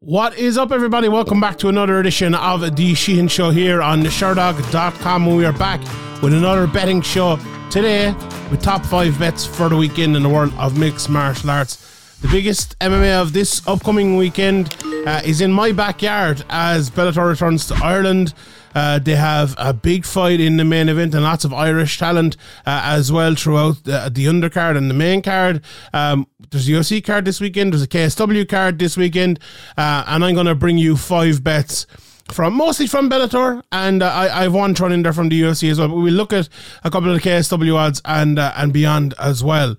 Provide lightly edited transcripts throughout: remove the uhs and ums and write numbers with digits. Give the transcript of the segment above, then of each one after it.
What is up, everybody? Welcome back to another edition of the Sheehan Show here on the Sherdog.com. We are back with another betting show today with top 5 bets for the weekend in the world of mixed martial arts. The biggest MMA of this upcoming weekend is in my backyard as Bellator returns to Ireland. They have a big fight in the main event and lots of Irish talent as well throughout the undercard and the main card. There's a UFC card this weekend. There's a KSW card this weekend. And I'm going to bring you 5 bets mostly from Bellator, and I've one thrown in there from the UFC as well. But we'll look at a couple of the KSW odds and beyond as well.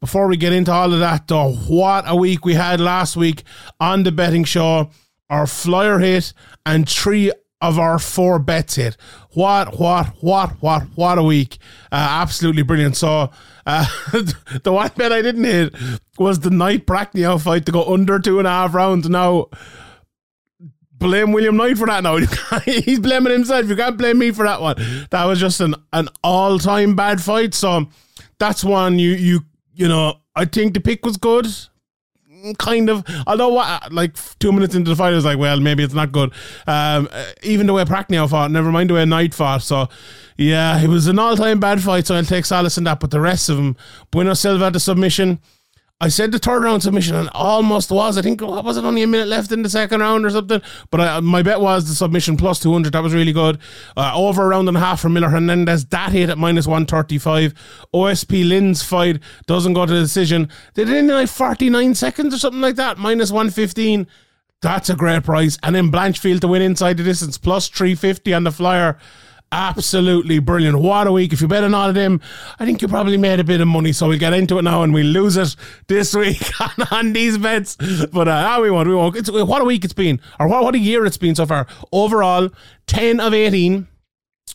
Before we get into all of that, though, what a week we had last week on the betting show. Our flyer hit and 3 of our 4 bets hit. What a week. Absolutely brilliant. So the one bet I didn't hit was the Knight Brakhnyo fight to go under 2.5 rounds. Now, blame William Knight for that now. He's blaming himself. You can't blame me for that one. That was just an all-time bad fight. So that's one you know, I think the pick was good. Kind of, although like 2 minutes into the fight, I was like, well, maybe it's not good. Even the way Brakhnyo fought, never mind the way Knight fought. So, yeah, it was an all-time bad fight, so I'll take solace in that. But the rest of them, Bruno Silva had the submission. I said the third round submission, and almost was. I think, was it only a minute left in the second round or something? But my bet was the submission plus 200. That was really good. Over a round and a half for Miller Hernandez. That hit at minus 135. OSP Linz fight doesn't go to the decision. They did it in like 49 seconds or something like that. Minus 115. That's a great price. And then Blanchfield to win inside the distance. Plus 350 on the flyer. Absolutely brilliant. What a week. If you bet on all of them, I think you probably made a bit of money. So we'll get into it now and we'll lose it this week on these bets. But we won't. What a week it's been. Or what a year it's been so far. Overall, 10 of 18,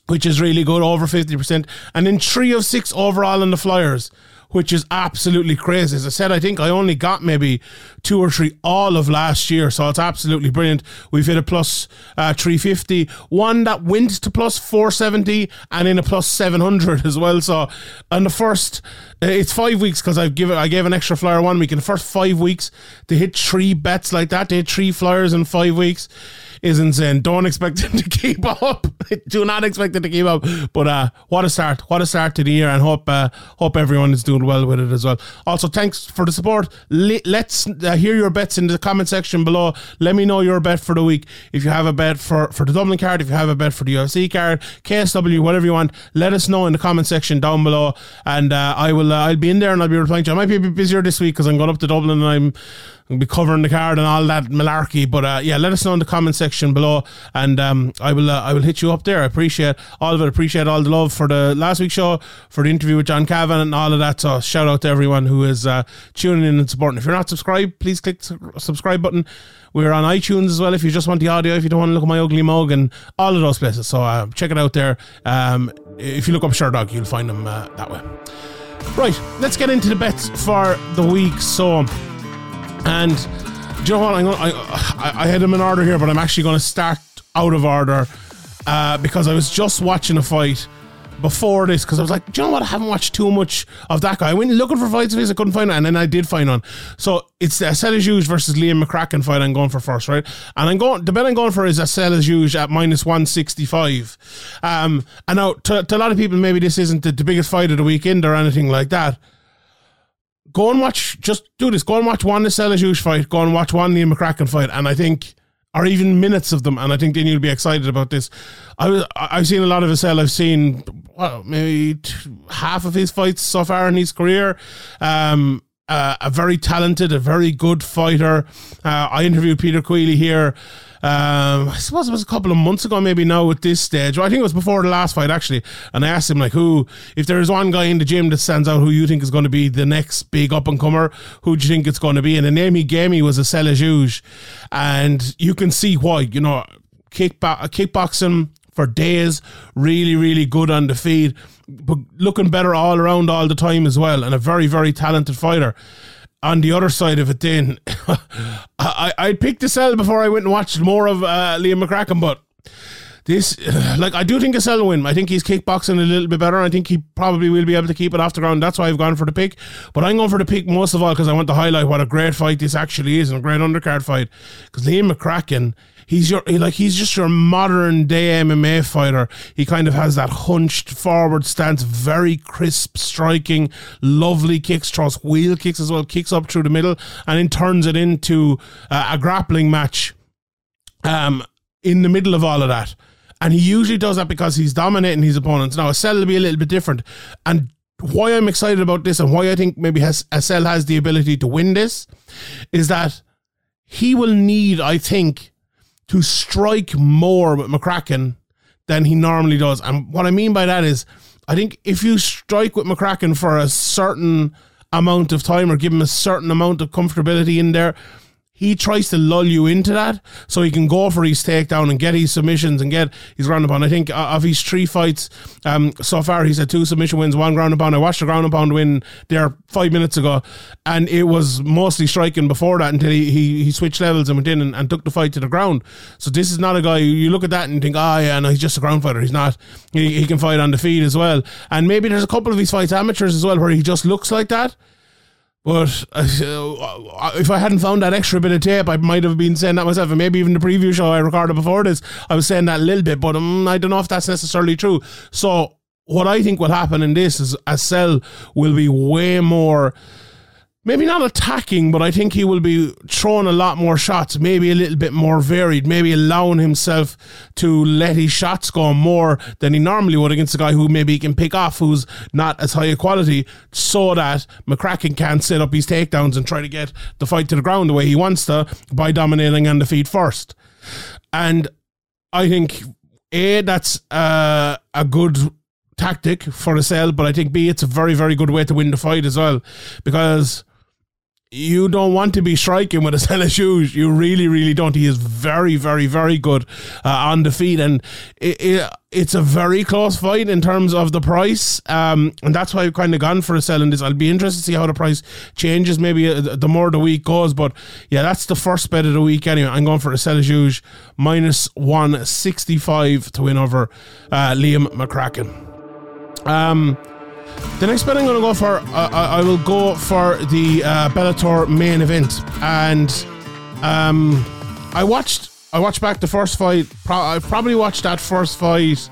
which is really good, over 50%. And then 3 of 6 overall on the flyers, which is absolutely crazy. As I said, I think I only got maybe 2 or 3 all of last year, so it's absolutely brilliant. We've hit a plus 350, one that went to plus 470, and in a plus 700 as well. So, and the first, it's 5 weeks because I gave an extra flyer 1 week. In the first 5 weeks, to hit 3 bets like that, they hit 3 flyers in 5 weeks, is insane. Don't expect them to keep up. Do not expect them to keep up. But what a start! What a start to the year, and hope everyone is doing well with it as well. Also, thanks for the support. Let's hear your bets in the comment section below. Let me know your bet for the week. If you have a bet for the Dublin card, if you have a bet for the UFC card, KSW, whatever you want, let us know in the comment section down below, and I'll be in there and I'll be replying to you. I might be a bit busier this week because I'm going up to Dublin and I'll be covering the card and all that malarkey, but yeah, let us know in the comment section below, and I will hit you up there. I appreciate all of it. Appreciate all the love for the last week's show, for the interview with John Cavan and all of that. So shout out to everyone who is tuning in and supporting. If you're not subscribed, please click the subscribe button. We're on iTunes as well if you just want the audio, if you don't want to look at my ugly mug and all of those places. So check it out there. If you look up Sherdog, you'll find them that way. Right, let's get into the bets for the week. So... and do you know what? I had them in order here, but I'm actually going to start out of order because I was just watching a fight before this because I was like, do you know what? I haven't watched too much of that guy. I went looking for fights of his, I couldn't find one, and then I did find one. So it's the Asael Adjoudj versus Liam McCracken fight I'm going for first, right? And the bet I'm going for is Asael Adjoudj at minus 165. And now to a lot of people, maybe this isn't the biggest fight of the weekend or anything like that. Go and watch, just do this. Go and watch one Asael Adjoudj fight. Go and watch one Liam McCracken fight. And I think, or even minutes of them. And I think then you'll be excited about this. I've seen a lot of Asael. I've seen maybe half of his fights so far in his career. A very talented, a very good fighter. I interviewed Peter Queally here. I suppose it was a couple of months ago, maybe now at this stage. Well, I think it was before the last fight, actually. And I asked him, like, if there is one guy in the gym that stands out, who you think is going to be the next big up-and-comer, who do you think it's going to be? And the name he gave me was Asael Adjoudj. And you can see why, you know, kickboxing for days, really, really good on the feet, but looking better all around all the time as well. And a very, very talented fighter. On the other side of it then, I picked Asael before I went and watched more of Liam McCracken, but this, like, I do think Asael will win. I think he's kickboxing a little bit better. I think he probably will be able to keep it off the ground. That's why I've gone for the pick. But I'm going for the pick most of all because I want to highlight what a great fight this actually is and a great undercard fight. Because Liam McCracken, he's just your modern day MMA fighter. He kind of has that hunched forward stance, very crisp striking, lovely kicks, throws wheel kicks as well, kicks up through the middle, and then turns it into a grappling match in the middle of all of that. And he usually does that because he's dominating his opponents. Now, Asael will be a little bit different. And why I'm excited about this and why I think maybe Asael has the ability to win this is that he will need, I think, to strike more with McCracken than he normally does. And what I mean by that is, I think if you strike with McCracken for a certain amount of time or give him a certain amount of comfortability in there, he tries to lull you into that so he can go for his takedown and get his submissions and get his ground and pound. I think of his three fights so far, he's had two submission wins, one ground and pound. I watched the ground and pound win there 5 minutes ago, and it was mostly striking before that until he switched levels and went in and took the fight to the ground. So this is not a guy, you look at that and think, he's just a ground fighter. He's not. He can fight on the feet as well. And maybe there's a couple of his fights, amateurs as well, where he just looks like that. But if I hadn't found that extra bit of tape, I might have been saying that myself. And maybe even the preview show I recorded before this, I was saying that a little bit. But I don't know if that's necessarily true. So what I think will happen in this is Asael will be way more, maybe not attacking, but I think he will be throwing a lot more shots, maybe a little bit more varied, maybe allowing himself to let his shots go more than he normally would against a guy who maybe he can pick off, who's not as high a quality, so that McCracken can set up his takedowns and try to get the fight to the ground the way he wants to by dominating on the feet first. And I think, A, that's a good tactic for Asael, but I think, B, it's a very, very good way to win the fight as well, because you don't want to be striking with Asael Adjoudj. You really, really don't. He is very, very, very good on the feet. And it's a very close fight in terms of the price. And that's why I've kind of gone for Asael in this. I'll be interested to see how the price changes maybe the more the week goes. But yeah, that's the first bet of the week anyway. I'm going for Asael Adjoudj minus 165 to win over Liam McCracken. The next bet I'm going to go for, I will go for the Bellator main event. And I watched back the first fight. I probably watched that first fight,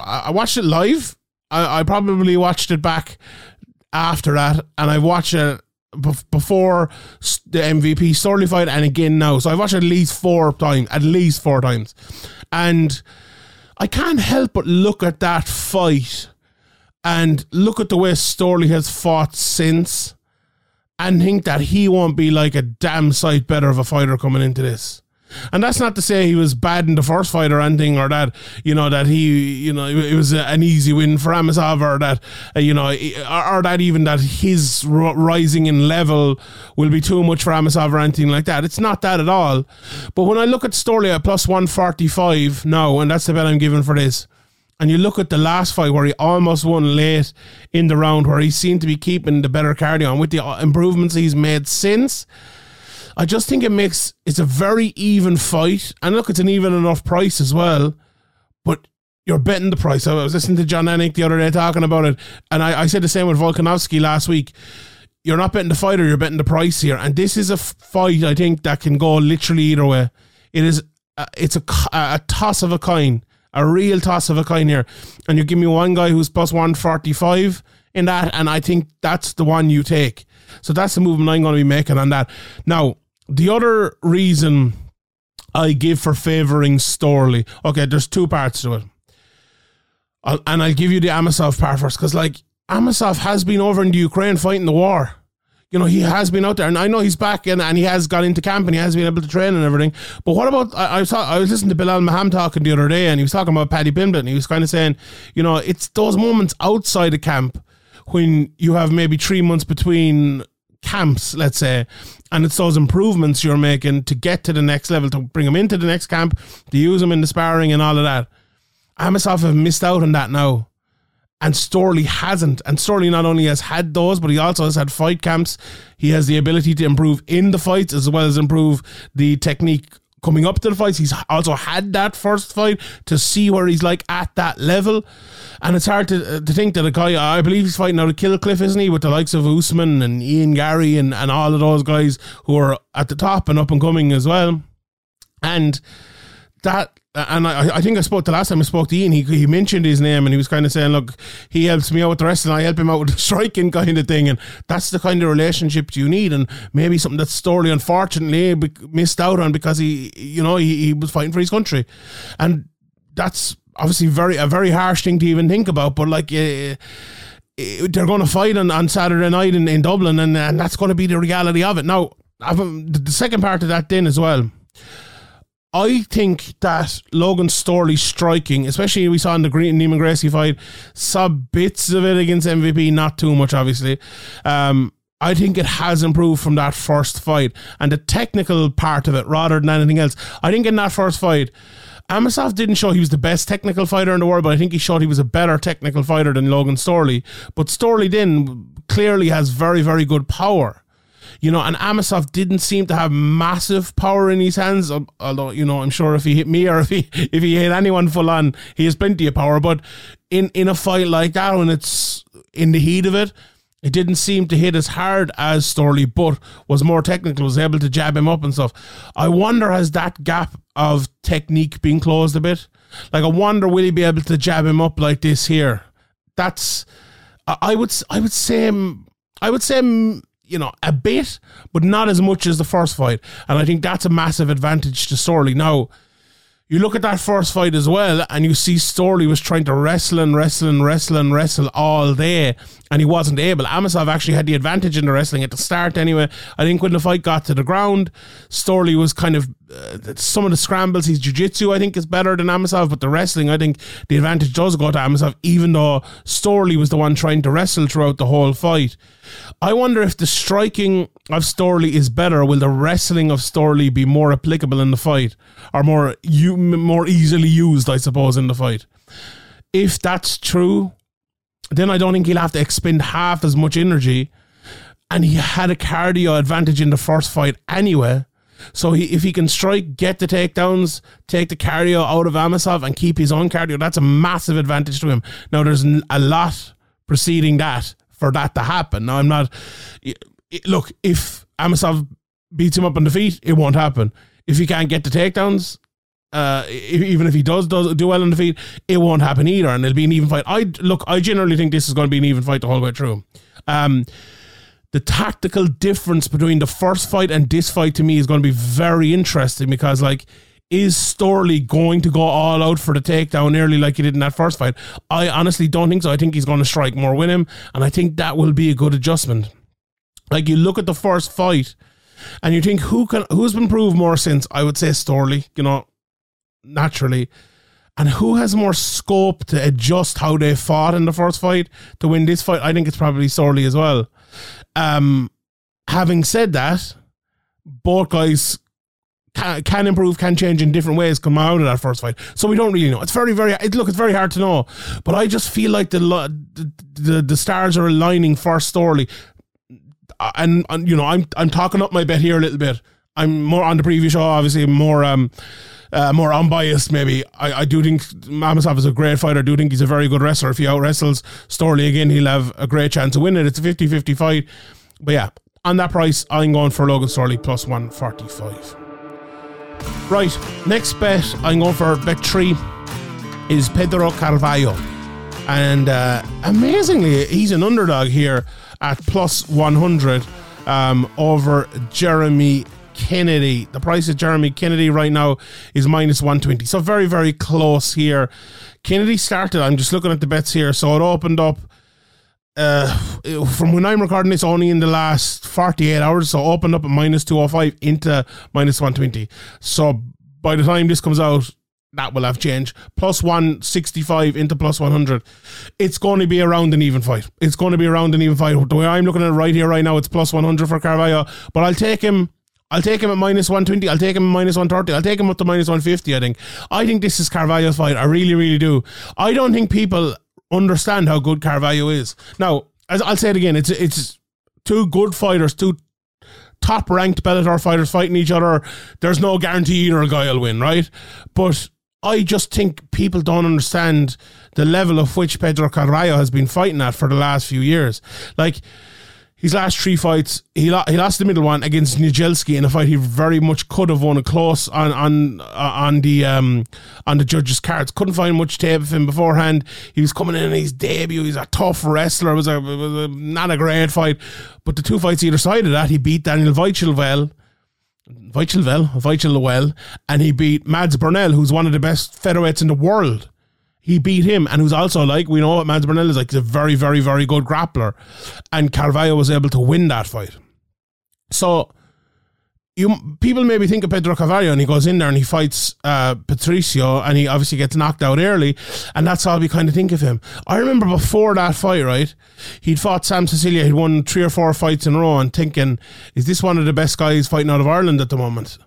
I watched it live. I probably watched it back after that, and I watched it before the MVP Storley fight and again now. So I watched it at least four times. And I can't help but look at that fight and look at the way Storley has fought since and think that he won't be like a damn sight better of a fighter coming into this. And that's not to say he was bad in the first fight or anything, or that, that it was an easy win for Amosov, or that, or that even that his rising in level will be too much for Amosov or anything like that. It's not that at all. But when I look at Storley at plus 145 now, and that's the bet I'm giving for this, and you look at the last fight where he almost won late in the round, where he seemed to be keeping the better cardio on with the improvements he's made since, I just think it's a very even fight. And look, it's an even enough price as well, but you're betting the price. I was listening to John Anik the other day talking about it, and I said the same with Volkanovski last week. You're not betting the fighter, you're betting the price here. And this is a fight, I think, that can go literally either way. It is, it's a toss of a coin, a real toss of a coin here. And you give me one guy who's plus 145 in that, and I think that's the one you take. So that's the movement I'm going to be making on that. Now, the other reason I give for favouring Storley, okay, there's two parts to it. I'll give you the Amosov part first, because Amosov has been over in the Ukraine fighting the war. He has been out there, and I know he's back, and he has got into camp, and he has been able to train and everything. But what about, I was listening to Bilal Maham talking the other day, and he was talking about Paddy Pimblett, and he was kind of saying, it's those moments outside of camp when you have maybe 3 months between camps, let's say, and it's those improvements you're making to get to the next level, to bring them into the next camp, to use them in the sparring and all of that. Amosov have missed out on that now, and Storley hasn't. And Storley not only has had those, but he also has had fight camps. He has the ability to improve in the fights as well as improve the technique coming up to the fights. He's also had that first fight to see where he's like at that level. And it's hard to think that a guy, I believe he's fighting out of Killcliff, isn't he? With the likes of Usman and Ian Gary and all of those guys who are at the top and up and coming as well. And that... And I think I spoke the last time I spoke to Ian, he mentioned his name and he was kind of saying, look, he helps me out with the wrestling, I help him out with the striking kind of thing. And that's the kind of relationship you need. And maybe something that Storley unfortunately missed out on because he was fighting for his country. And that's obviously a very harsh thing to even think about. But like, they're going to fight on Saturday night in Dublin and that's going to be the reality of it. Now, the second part of that then as well. I think that Logan Storley striking, especially we saw in the Green Neiman Gracie fight, saw bits of it against MVP, not too much, obviously. I think it has improved from that first fight and the technical part of it rather than anything else. I think in that first fight, Amosov didn't show he was the best technical fighter in the world, but I think he showed he was a better technical fighter than Logan Storley. But Storley then clearly has very, very good power. You know, and Amosov didn't seem to have massive power in his hands, although, you know, I'm sure if he hit me or if he hit anyone full on, he has plenty of power. But in a fight like that, when it's in the heat of it, it didn't seem to hit as hard as Storley, but was more technical, was able to jab him up and stuff. I wonder, has that gap of technique been closed a bit? Like, I wonder, will he be able to jab him up like this here? That's, I would say, you know, a bit, but not as much as the first fight. And I think that's a massive advantage to Storley. Now, you look at that first fight as well, and you see Storley was trying to wrestle all day, and he wasn't able. Amosov actually had the advantage in the wrestling at the start anyway. I think when the fight got to the ground, Storley was kind of... some of the scrambles, his jiu-jitsu, I think, is better than Amosov, but the wrestling, I think the advantage does go to Amosov, even though Storley was the one trying to wrestle throughout the whole fight. I wonder if the striking of Storley is better, will the wrestling of Storley be more applicable in the fight, or more easily used, I suppose, in the fight? If that's true, then I don't think he'll have to expend half as much energy, and he had a cardio advantage in the first fight anyway. So if he can strike, get the takedowns, take the cardio out of Amosov and keep his own cardio, that's a massive advantage to him. Now, there's a lot preceding that for that to happen. Now, look, if Amosov beats him up on the feet, it won't happen. If he can't get the takedowns, even if he does do well on the feet, it won't happen either, and it'll be an even fight. I generally think this is going to be an even fight the whole way through. The tactical difference between the first fight and this fight to me is going to be very interesting because, like, is Storley going to go all out for the takedown early like he did in that first fight? I honestly don't think so. I think he's going to strike more with him, and I think that will be a good adjustment. Like, you look at the first fight and you think, who's been proved more since? I would say Storley, you know, naturally. And who has more scope to adjust how they fought in the first fight to win this fight? I think it's probably Storley as well. Having said that, both guys can improve, can change in different ways come out of that first fight. So we don't really know. It's very, very... it's very hard to know. But I just feel like the stars are aligning for Storley. And you know, I'm talking up my bet here a little bit. I'm more on the previous show, obviously, more unbiased, maybe. I do think Amosov is a great fighter. I do think he's a very good wrestler. If he out-wrestles Storley again, he'll have a great chance of winning. It's a 50-50 fight. But yeah, on that price, I'm going for Logan Storley plus 145. Right, next bet I'm going for, bet 3, is Pedro Carvalho. And amazingly, he's an underdog here at plus 100 over Jeremy Kennedy. The price of Jeremy Kennedy right now is minus 120. So very, very close here. Kennedy started, I'm just looking at the bets here, so it opened up from when I'm recording this only in the last 48 hours, so opened up at minus 205 into minus 120. So by the time this comes out, that will have changed. Plus 165 into plus 100. It's going to be around an even fight. The way I'm looking at it right here, right now, it's plus 100 for Carvalho, but I'll take him at minus 120. I'll take him at minus 130. I'll take him up to minus 150, I think. I think this is Carvalho's fight. I really, really do. I don't think people understand how good Carvalho is. Now, as I'll say it again, it's two good fighters, two top-ranked Bellator fighters fighting each other, there's no guarantee either guy will win, right? But I just think people don't understand the level of which Pedro Carvalho has been fighting at for the last few years. Like, his last three fights, he lost the middle one against Niedzielski in a fight he very much could have won a close on the judges' cards. Couldn't find much tape of him beforehand. He was coming in his debut. He's a tough wrestler. It was not a great fight. But the two fights either side of that, he beat Daniel Vaichel well, and he beat Mads Burnell, who's one of the best featherweights in the world. He beat him, and who's also, like, we know what Mads Burnell is like, he's a very, very, very good grappler. And Carvalho was able to win that fight. So, people maybe think of Pedro Carvalho, and he goes in there and he fights Patricio, and he obviously gets knocked out early, and that's how we kind of think of him. I remember before that fight, right, he'd fought Sam Cecilia, he'd won 3 or 4 fights in a row, and thinking, is this one of the best guys fighting out of Ireland at the moment?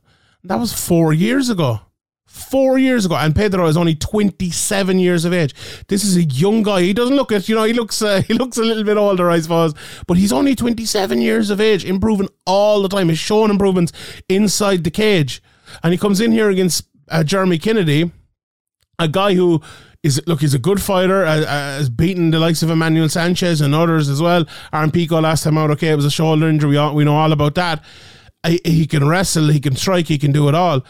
And that was 4 years ago. 4 years ago, and Pedro is only 27 years of age. This is a young guy. He doesn't look it, he looks a little bit older, I suppose, but he's only 27 years of age, improving all the time. He's showing improvements inside the cage, and he comes in here against Jeremy Kennedy, a guy who is, look, he's a good fighter, has beaten the likes of Emmanuel Sanchez and others as well. Aaron Pico last time out, okay, it was a shoulder injury. We know all about that. He can wrestle, he can strike, he can do it all,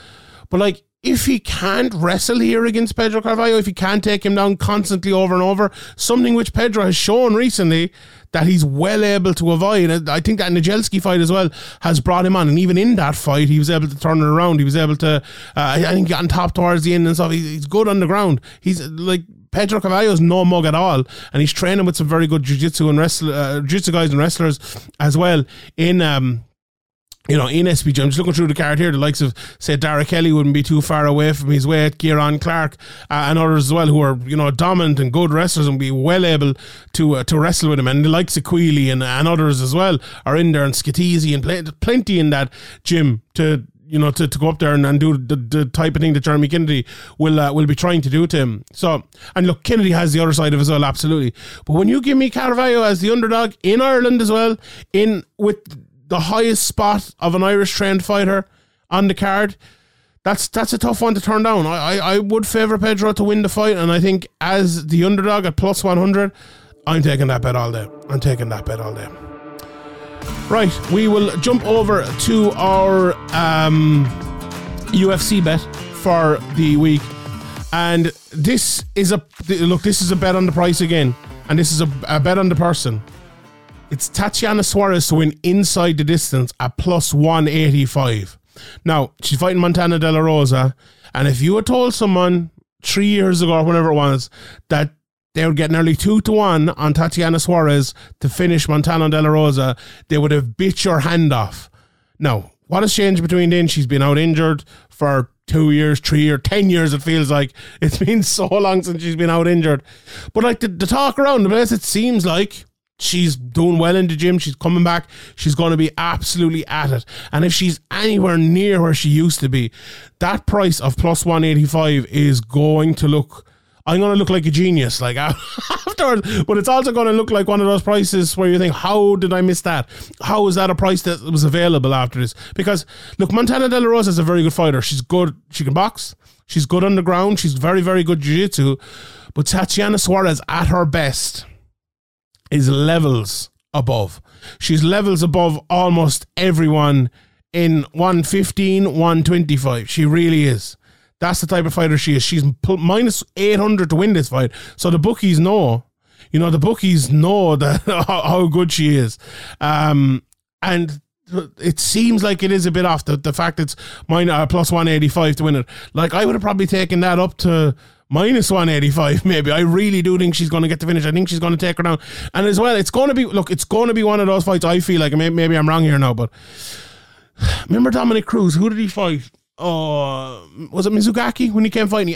but like, if he can't wrestle here against Pedro Carvalho, if he can't take him down constantly over and over, something which Pedro has shown recently that he's well able to avoid. I think that Niedzielski fight as well has brought him on, and even in that fight, he was able to turn it around. He was able to, I think, get on top towards the end and stuff. He's good on the ground. He's like, Pedro Carvalho's no mug at all, and he's training with some very good jiu-jitsu and jiu-jitsu guys and wrestlers as well in in SPG. I'm just looking through the card here, the likes of, say, Derek Kelly wouldn't be too far away from his weight, Kieran Clark, and others as well, who are, dominant and good wrestlers and be well able to wrestle with him. And the likes of Queally and others as well are in there, and Scatizzi and plenty in that gym to go up there and do the type of thing that Jeremy Kennedy will be trying to do to him. So, and look, Kennedy has the other side of it as well, absolutely. But when you give me Carvalho as the underdog in Ireland as well, with the highest spot of an Irish trained fighter on the card, that's a tough one to turn down. I would favour Pedro to win the fight, and I think as the underdog at plus 100, I'm taking that bet all day. Right, we will jump over to our UFC bet for the week, and this is a bet on the price again, and this is a bet on the person. It's Tatiana Suarez to win inside the distance at plus 185. Now, she's fighting Montana De La Rosa, and if you had told someone 3 years ago or whenever it was that they were getting nearly 2-1 on Tatiana Suarez to finish Montana De La Rosa, they would have bit your hand off. Now, what has changed between then? She's been out injured for 2 years, 3 years, 10 years, it feels like. It's been so long since she's been out injured. But like the talk around the place, it seems like she's doing well in the gym. She's coming back. She's going to be absolutely at it. And if she's anywhere near where she used to be, that price of plus 185 is going to look... I'm going to look like a genius, like, afterwards. But it's also going to look like one of those prices where you think, how did I miss that? How is that a price that was available after this? Because, look, Montana De La Rosa is a very good fighter. She's good. She can box. She's good on the ground. She's very, very good jiu-jitsu. But Tatiana Suarez, at her best, is levels above. She's levels above almost everyone in 115, 125. She really is. That's the type of fighter she is. She's minus 800 to win this fight. So the bookies know. The bookies know that how good she is. And it seems like it is a bit off, the fact it's plus 185 to win it. Like, I would have probably taken that up to minus 185, maybe. I really do think she's going to get the finish. I think she's going to take her down. And as well, it's going to be one of those fights, I feel like, maybe I'm wrong here now, but remember Dominic Cruz? Who did he fight? Was it Mizugaki when he came fighting?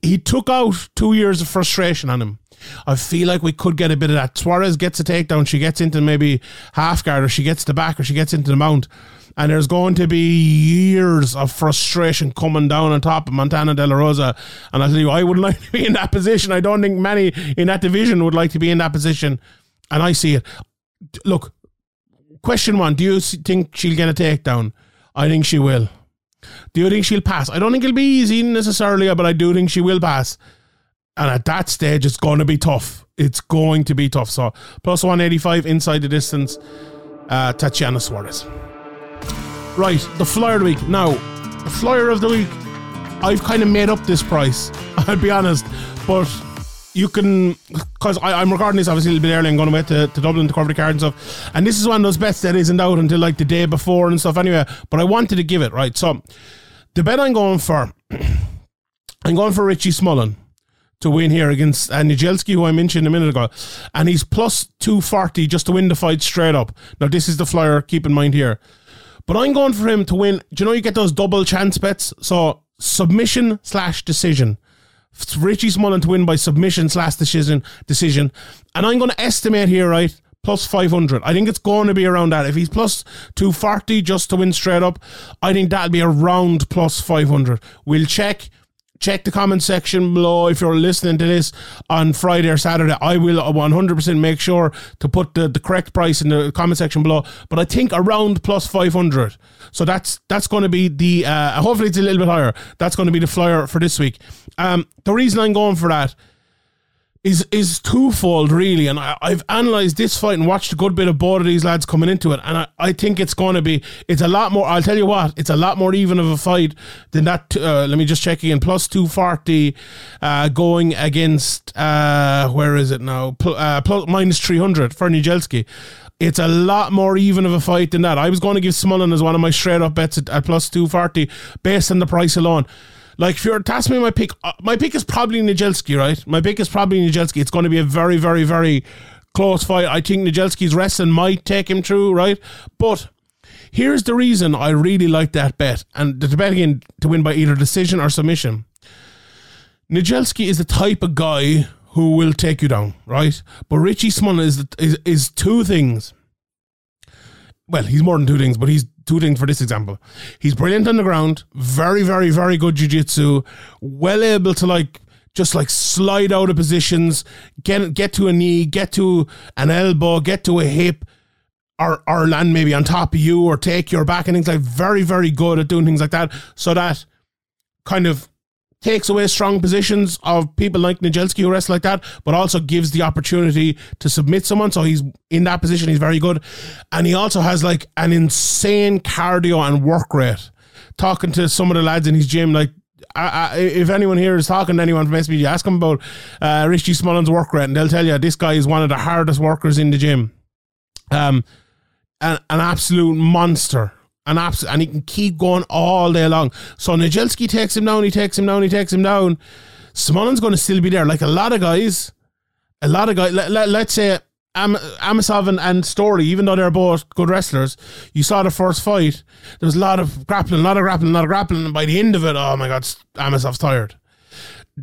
He took out 2 years of frustration on him. I feel like we could get a bit of that. Suarez gets a takedown. She gets into maybe half guard, or she gets the back, or she gets into the mount. And there's going to be years of frustration coming down on top of Montana De La Rosa. And I tell you, I wouldn't like to be in that position. I don't think many in that division would like to be in that position. And I see it. Look, Question one, do you think she'll get a takedown? I think she will. Do you think she'll pass? I don't think it'll be easy necessarily, but I do think she will pass. And at that stage, it's going to be tough. It's going to be tough. So, plus 185 inside the distance, Tatiana Suarez. Right, the flyer of the week. Now, the flyer of the week, I've kind of made up this price, I'll be honest. But you can, because I'm recording this obviously a little bit early, I'm going away to Dublin to cover the card and stuff. And this is one of those bets that isn't out until like the day before and stuff anyway. But I wanted to give it, right? So, the bet I'm going for, I'm going for Richie Smullen to win here against Niedzielski, who I mentioned a minute ago. And he's plus 240 just to win the fight straight up. Now, this is the flyer, keep in mind here. But I'm going for him to win. Do you know you get those double chance bets? So, submission/decision. Richie Smullen to win by submission/decision. And I'm going to estimate here, right, plus 500. I think it's going to be around that. If he's plus 240 just to win straight up, I think that'll be around plus 500. We'll check. Check the comment section below if you're listening to this on Friday or Saturday. I will 100% make sure to put the correct price in the comment section below. But I think around plus 500. So that's going to be the... hopefully it's a little bit higher. That's going to be the flyer for this week. The reason I'm going for that is twofold, really. And I've analysed this fight and watched a good bit of both of these lads coming into it. And I think it's going to be... It's a lot more... I'll tell you what. It's a lot more even of a fight than that... let me just check again. Plus 240 going against... where is it now? Minus 300 for Niedzielski. It's a lot more even of a fight than that. I was going to give Smullen as one of my straight-up bets at plus 240 based on the price alone. Like, if you're tasking me my pick is probably Niedzielski, right? My pick is probably Niedzielski. It's going to be a very, very, very close fight. I think Niedzielski's wrestling might take him through, right? But here's the reason I really like that bet. And the bet, again, to win by either decision or submission. Niedzielski is the type of guy who will take you down, right? But Richie Smullen is two things. Well, he's more than two things, but he's two things for this example. He's brilliant on the ground, very, very, very good jiu-jitsu, well able to just slide out of positions, get to a knee, get to an elbow, get to a hip, or land maybe on top of you or take your back and things like that. Very, very good at doing things like that. So that kind of takes away strong positions of people like Niedzielski who wrestle like that, but also gives the opportunity to submit someone. So he's in that position. He's very good. And he also has an insane cardio and work rate. Talking to some of the lads in his gym, if anyone here is talking to anyone from SPG, ask him about Richie Smullen's work rate and they'll tell you this guy is one of the hardest workers in the gym. An absolute monster. And he can keep going all day long. So Niedzielski takes him down, he takes him down. Smullen's going to still be there. Like a lot of guys, let's say Amosov and Storley, even though they're both good wrestlers, you saw the first fight, there was a lot of grappling. And by the end of it, oh my God, Amosov's tired.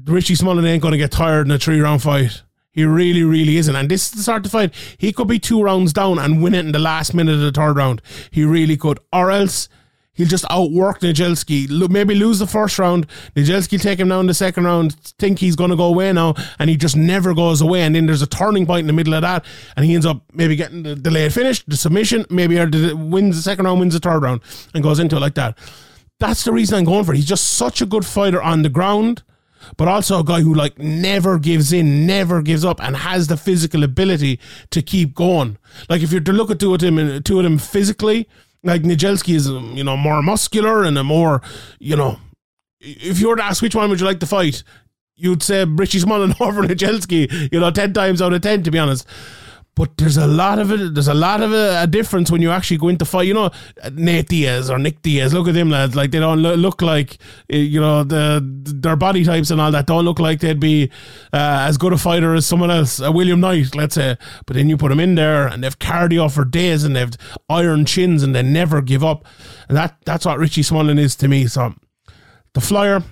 Richie Smullen ain't going to get tired in a 3-round fight. He really, really isn't. And this is the start of the fight. He could be 2 rounds down and win it in the last minute of the 3rd round. He really could. Or else he'll just outwork Niedzielski. Maybe lose the 1st round. Niedzielski will take him down the 2nd round. Think he's going to go away now. And he just never goes away. And then there's a turning point in the middle of that. And he ends up maybe getting the delayed finish, the submission, maybe wins the 2nd round, wins the 3rd round. And goes into it like that. That's the reason I'm going for it. He's just such a good fighter on the ground. But also a guy who never gives in, never gives up, and has the physical ability to keep going. If you're to look at two of them physically, Niedzielski is more muscular and a more If you were to ask which one would you like to fight, you'd say Richie Smullen over Niedzielski. 10 times out of 10, to be honest. But there's a lot of it. There's a lot of a difference when you actually go into fight. Nate Diaz or Nick Diaz. Look at them lads. They don't look like their body types and all that don't look like they'd be as good a fighter as someone else. William Knight, let's say. But then you put them in there, and they've cardio for days, and they've iron chins, and they never give up. And that's what Richie Smullen is to me. So the flyer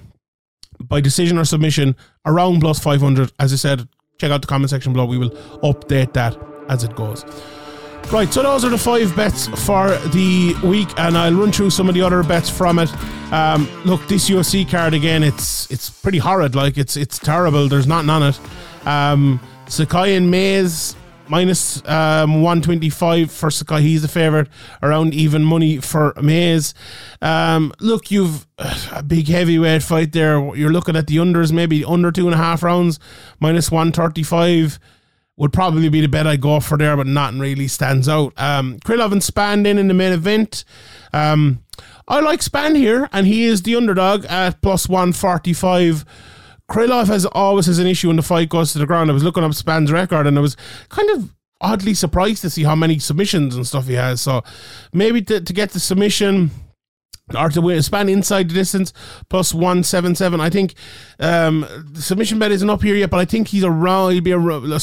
by decision or submission around plus 500. As I said, check out the comment section below. We will update that as it goes. Right, so those are the 5 bets for the week, and I'll run through some of the other bets from it. Look, this UFC card again, it's pretty horrid. It's terrible. There's nothing on it. Sakai and Mays, minus 125 for Sakai. He's a favourite around even money for Mays. Look, you've a big heavyweight fight there. You're looking at the unders, maybe under 2.5 rounds, minus 135. Would probably be the bet I go for there, but nothing really stands out. Krylov and Spann in the main event. I like Spann here, and he is the underdog at plus 145. Krylov always has an issue when the fight goes to the ground. I was looking up Spann's record, and I was kind of oddly surprised to see how many submissions and stuff he has. So maybe to get the submission or to Spann inside the distance, plus 177. I think the submission bet isn't up here yet, but I think he'll be a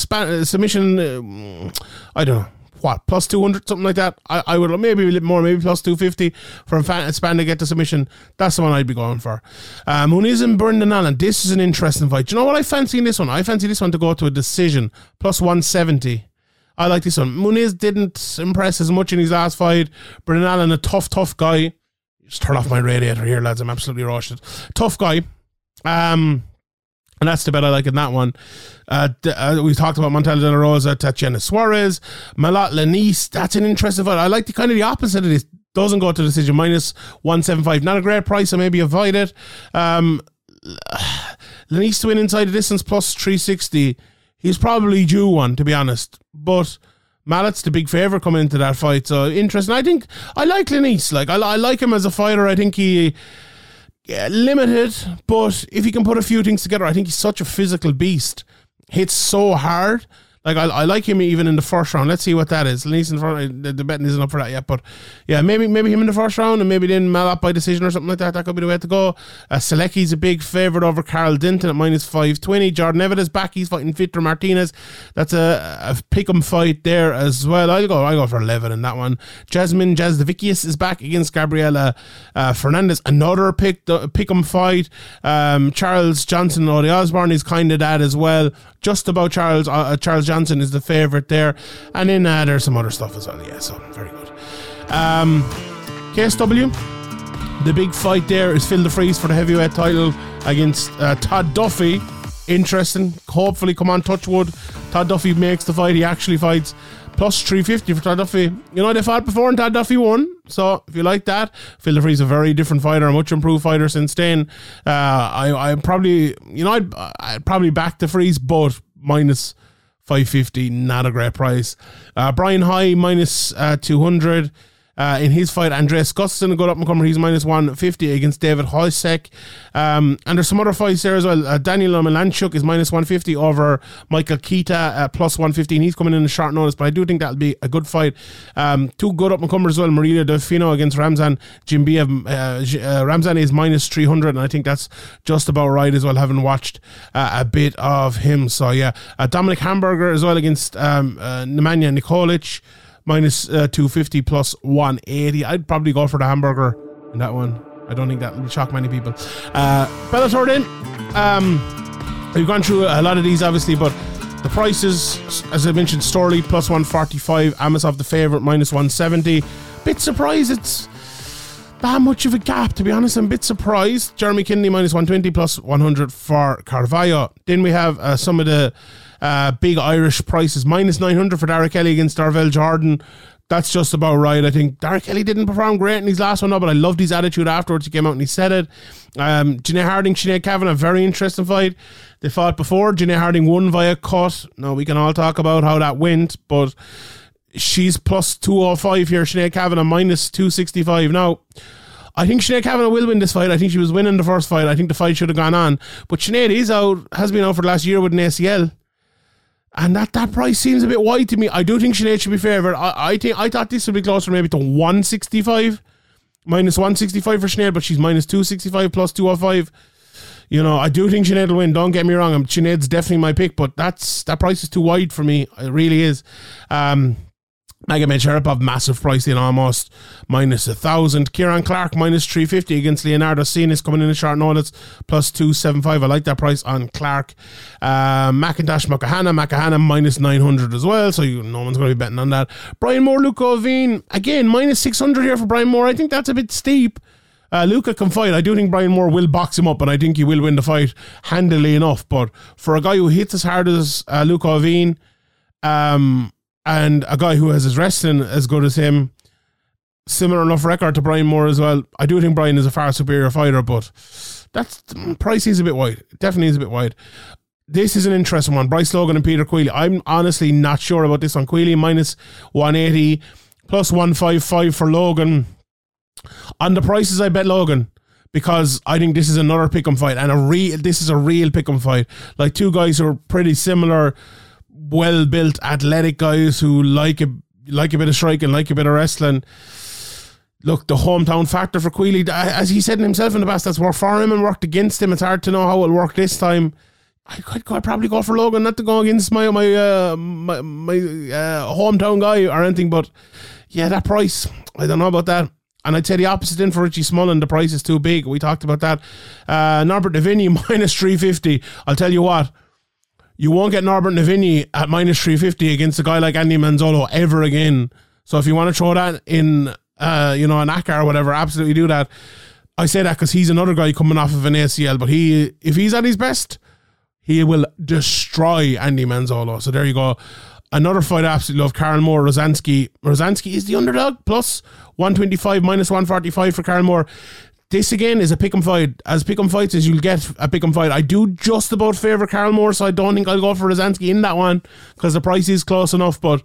submission. I don't know what, plus 200, something like that. I would maybe a little more, maybe plus 250 for Spann to get the submission. That's the one I'd be going for. Muniz and Brendan Allen. This is an interesting fight. Do you know what I fancy in this one? I fancy this one to go to a decision, plus 170. I like this one. Muniz didn't impress as much in his last fight. Brendan Allen, a tough guy. Just turn off my radiator here, lads. I'm absolutely rushed. Tough guy. And that's the bet I like in that one. We talked about Montana De La Rosa, Tatiana Suarez, Mallett Lenice. That's an interesting fight. I like the kind of the opposite of this. Doesn't go to decision, minus 175. Not a great price, so maybe avoid it. Lenice to win inside the distance, plus 360. He's probably due one, to be honest. But Mallett's the big favourite coming into that fight, so interesting. I think I like Lenice. Like I like him as a fighter. I think he's limited, but if he can put a few things together, I think he's such a physical beast. Hits so hard. Like I like him even in the first round. Let's see what that is. Lenice in front. The betting isn't up for that yet, but yeah, maybe him in the first round, and maybe then Mallett by decision or something like that. That could be the way to go. Selecki's a big favourite over Carl Dinton at minus 520. Jordan Evett is back. He's fighting Victor Martinez. That's a pick'em fight there as well. I go for 11 in that one. Jasmine Jazdavicius is back against Gabriela Fernandez. Another pick'em fight. Charles Johnson, Odie Osborne is kind of that as well. Just about Charles Johnson is the favourite there. And then there's some other stuff as well. Yeah, so very good. KSW, the big fight there is Phil DeFries for the heavyweight title against Todd Duffee. Interesting. Hopefully, come on, touch wood, Todd Duffee makes the fight. He actually fights. Plus 350 for Todd Duffee. You know, they fought before and Todd Duffee won. So, if you like that, Phil DeFries is a very different fighter, a much improved fighter since then. I'd probably back DeFries, but minus 550, not a great price. Brian High, minus 200. In his fight, Andreas Gustafsson, a good up-and-comer, he's minus 150 against David Hojsek. And there's some other fights there as well. Daniel Malanchuk is minus 150 over Michael Keita at plus 115. He's coming in a short notice, but I do think that'll be a good fight. Two good up-and-comers as well, Maria Delfino against Ramzan Jimbiev. Ramzan is minus 300, and I think that's just about right as well, having watched a bit of him. So, yeah. Dominic Hamburger as well against Nemanja Nikolic. Minus 250 plus 180. I'd probably go for the Hamburger in that one. I don't think that will shock many people. Bellator then. We've gone through a lot of these, obviously, but the prices, as I mentioned, Storley plus 145. Amosov, the favourite, minus 170. Bit surprised it's that much of a gap, to be honest. I'm a bit surprised. Jeremy Kennedy, minus 120 plus 100 for Carvalho. Then we have some of the big Irish prices, minus 900 for Derek Kelly against Darvell Jordan. That's just about right. I think Derek Kelly didn't perform great in his last one, but I loved his attitude afterwards. He came out and he said it. Janae Harding, Sinead Kavanagh, very interesting fight. They fought before. Janae Harding won via cut. Now we can all talk about how that went, but she's plus 205 here. Sinead Kavanagh minus 265. Now, I think Sinead Kavanagh will win this fight. I think she was winning the first fight. I think the fight should have gone on, but Sinead is out, has been out for the last year with an ACL. And that price seems a bit wide to me. I do think Sinead should be favoured. I thought this would be closer maybe to 165. Minus 165 for Sinead, but she's minus 265 plus 205. You know, I do think Sinead will win. Don't get me wrong. Sinead's definitely my pick, but that price is too wide for me. It really is. Magomed Sharapov, massive price in almost, minus 1,000. Kieran Clark, minus 350 against Leonardo Sinis, coming in a short notice, plus 275. I like that price on Clark. McIntosh, McCahana, minus 900 as well, so no one's going to be betting on that. Brian Moore, Luke Oveen, again, minus 600 here for Brian Moore. I think that's a bit steep. Luca can fight. I do think Brian Moore will box him up, and I think he will win the fight handily enough, but for a guy who hits as hard as Luke Oveen, and a guy who has his wrestling as good as him, similar enough record to Brian Moore as well. I do think Brian is a far superior fighter, but that's price is a bit wide. It definitely is a bit wide. This is an interesting one. Bryce Logan and Peter Queally. I'm honestly not sure about this one. Queally minus 180, plus 155 for Logan. On the prices, I bet Logan, because I think this is another pick'em fight, and this is a real pick'em fight. Like two guys who are pretty similar, well-built, athletic guys who like a bit of striking, like a bit of wrestling. Look, the hometown factor for Queally, as he said himself in the past, that's worked for him and worked against him. It's hard to know how it'll work this time. I'd probably go for Logan, not to go against my hometown guy or anything, but yeah, that price, I don't know about that. And I'd say the opposite in for Richie Smullen. The price is too big. We talked about that. Norbert Navini minus 350. I'll tell you what, you won't get Norbert Navini at minus 350 against a guy like Andy Manzolo ever again. So if you want to throw that in, an ACCA or whatever, absolutely do that. I say that because he's another guy coming off of an ACL, but if he's at his best, he will destroy Andy Manzolo. So there you go. Another fight I absolutely love, Karen Moore, Rosansky. Rosansky is the underdog, plus 125, minus 145 for Karen Moore. This, again, is a pick'em fight. As pick'em fights as you'll get a pick'em fight. I do just about favour Karen Moore, so I don't think I'll go for Rosansky in that one, because the price is close enough, but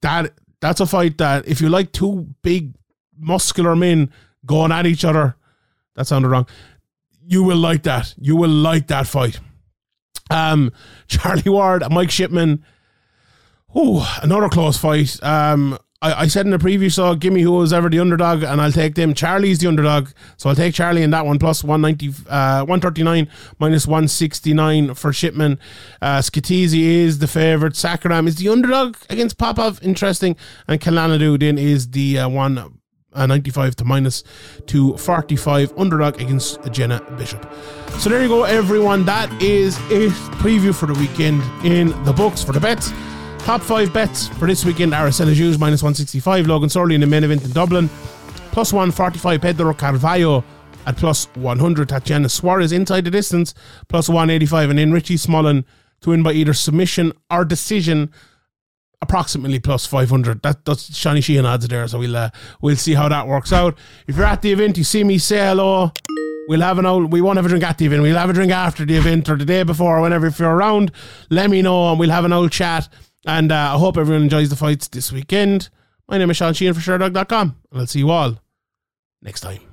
that's a fight that, if you like two big, muscular men going at each other, that sounded wrong, you will like that. You will like that fight. Charlie Ward, Mike Shipman. Ooh, another close fight. I said in the preview, so give me who was ever the underdog and I'll take them. Charlie's the underdog, so I'll take Charlie in that one, plus 139, minus 169 for Shipman. Skatizi is the favourite. Sakaram is the underdog against Popov, interesting. And Kalanadu then is the 195 to minus 245 underdog against Jenna Bishop. So there you go, everyone. That is a preview for the weekend in the books. For the bets, top 5 bets for this weekend are Asael Adjoudj minus 165, Logan Storley in the main event in Dublin, plus 145, Pedro Carvalho at plus 100, Tatiana Suarez inside the distance, plus 185, and then Richie Smullen to win by either submission or decision, approximately plus 500. That's Shani Sheehan odds there, so we'll see how that works out. If you're at the event, you see me, say hello. We won't have a drink at the event. We'll have a drink after the event or the day before or whenever. If you're around, let me know and we'll have an old chat. And I hope everyone enjoys the fights this weekend. My name is Sean Sheehan for Sherdog.com, and I'll see you all next time.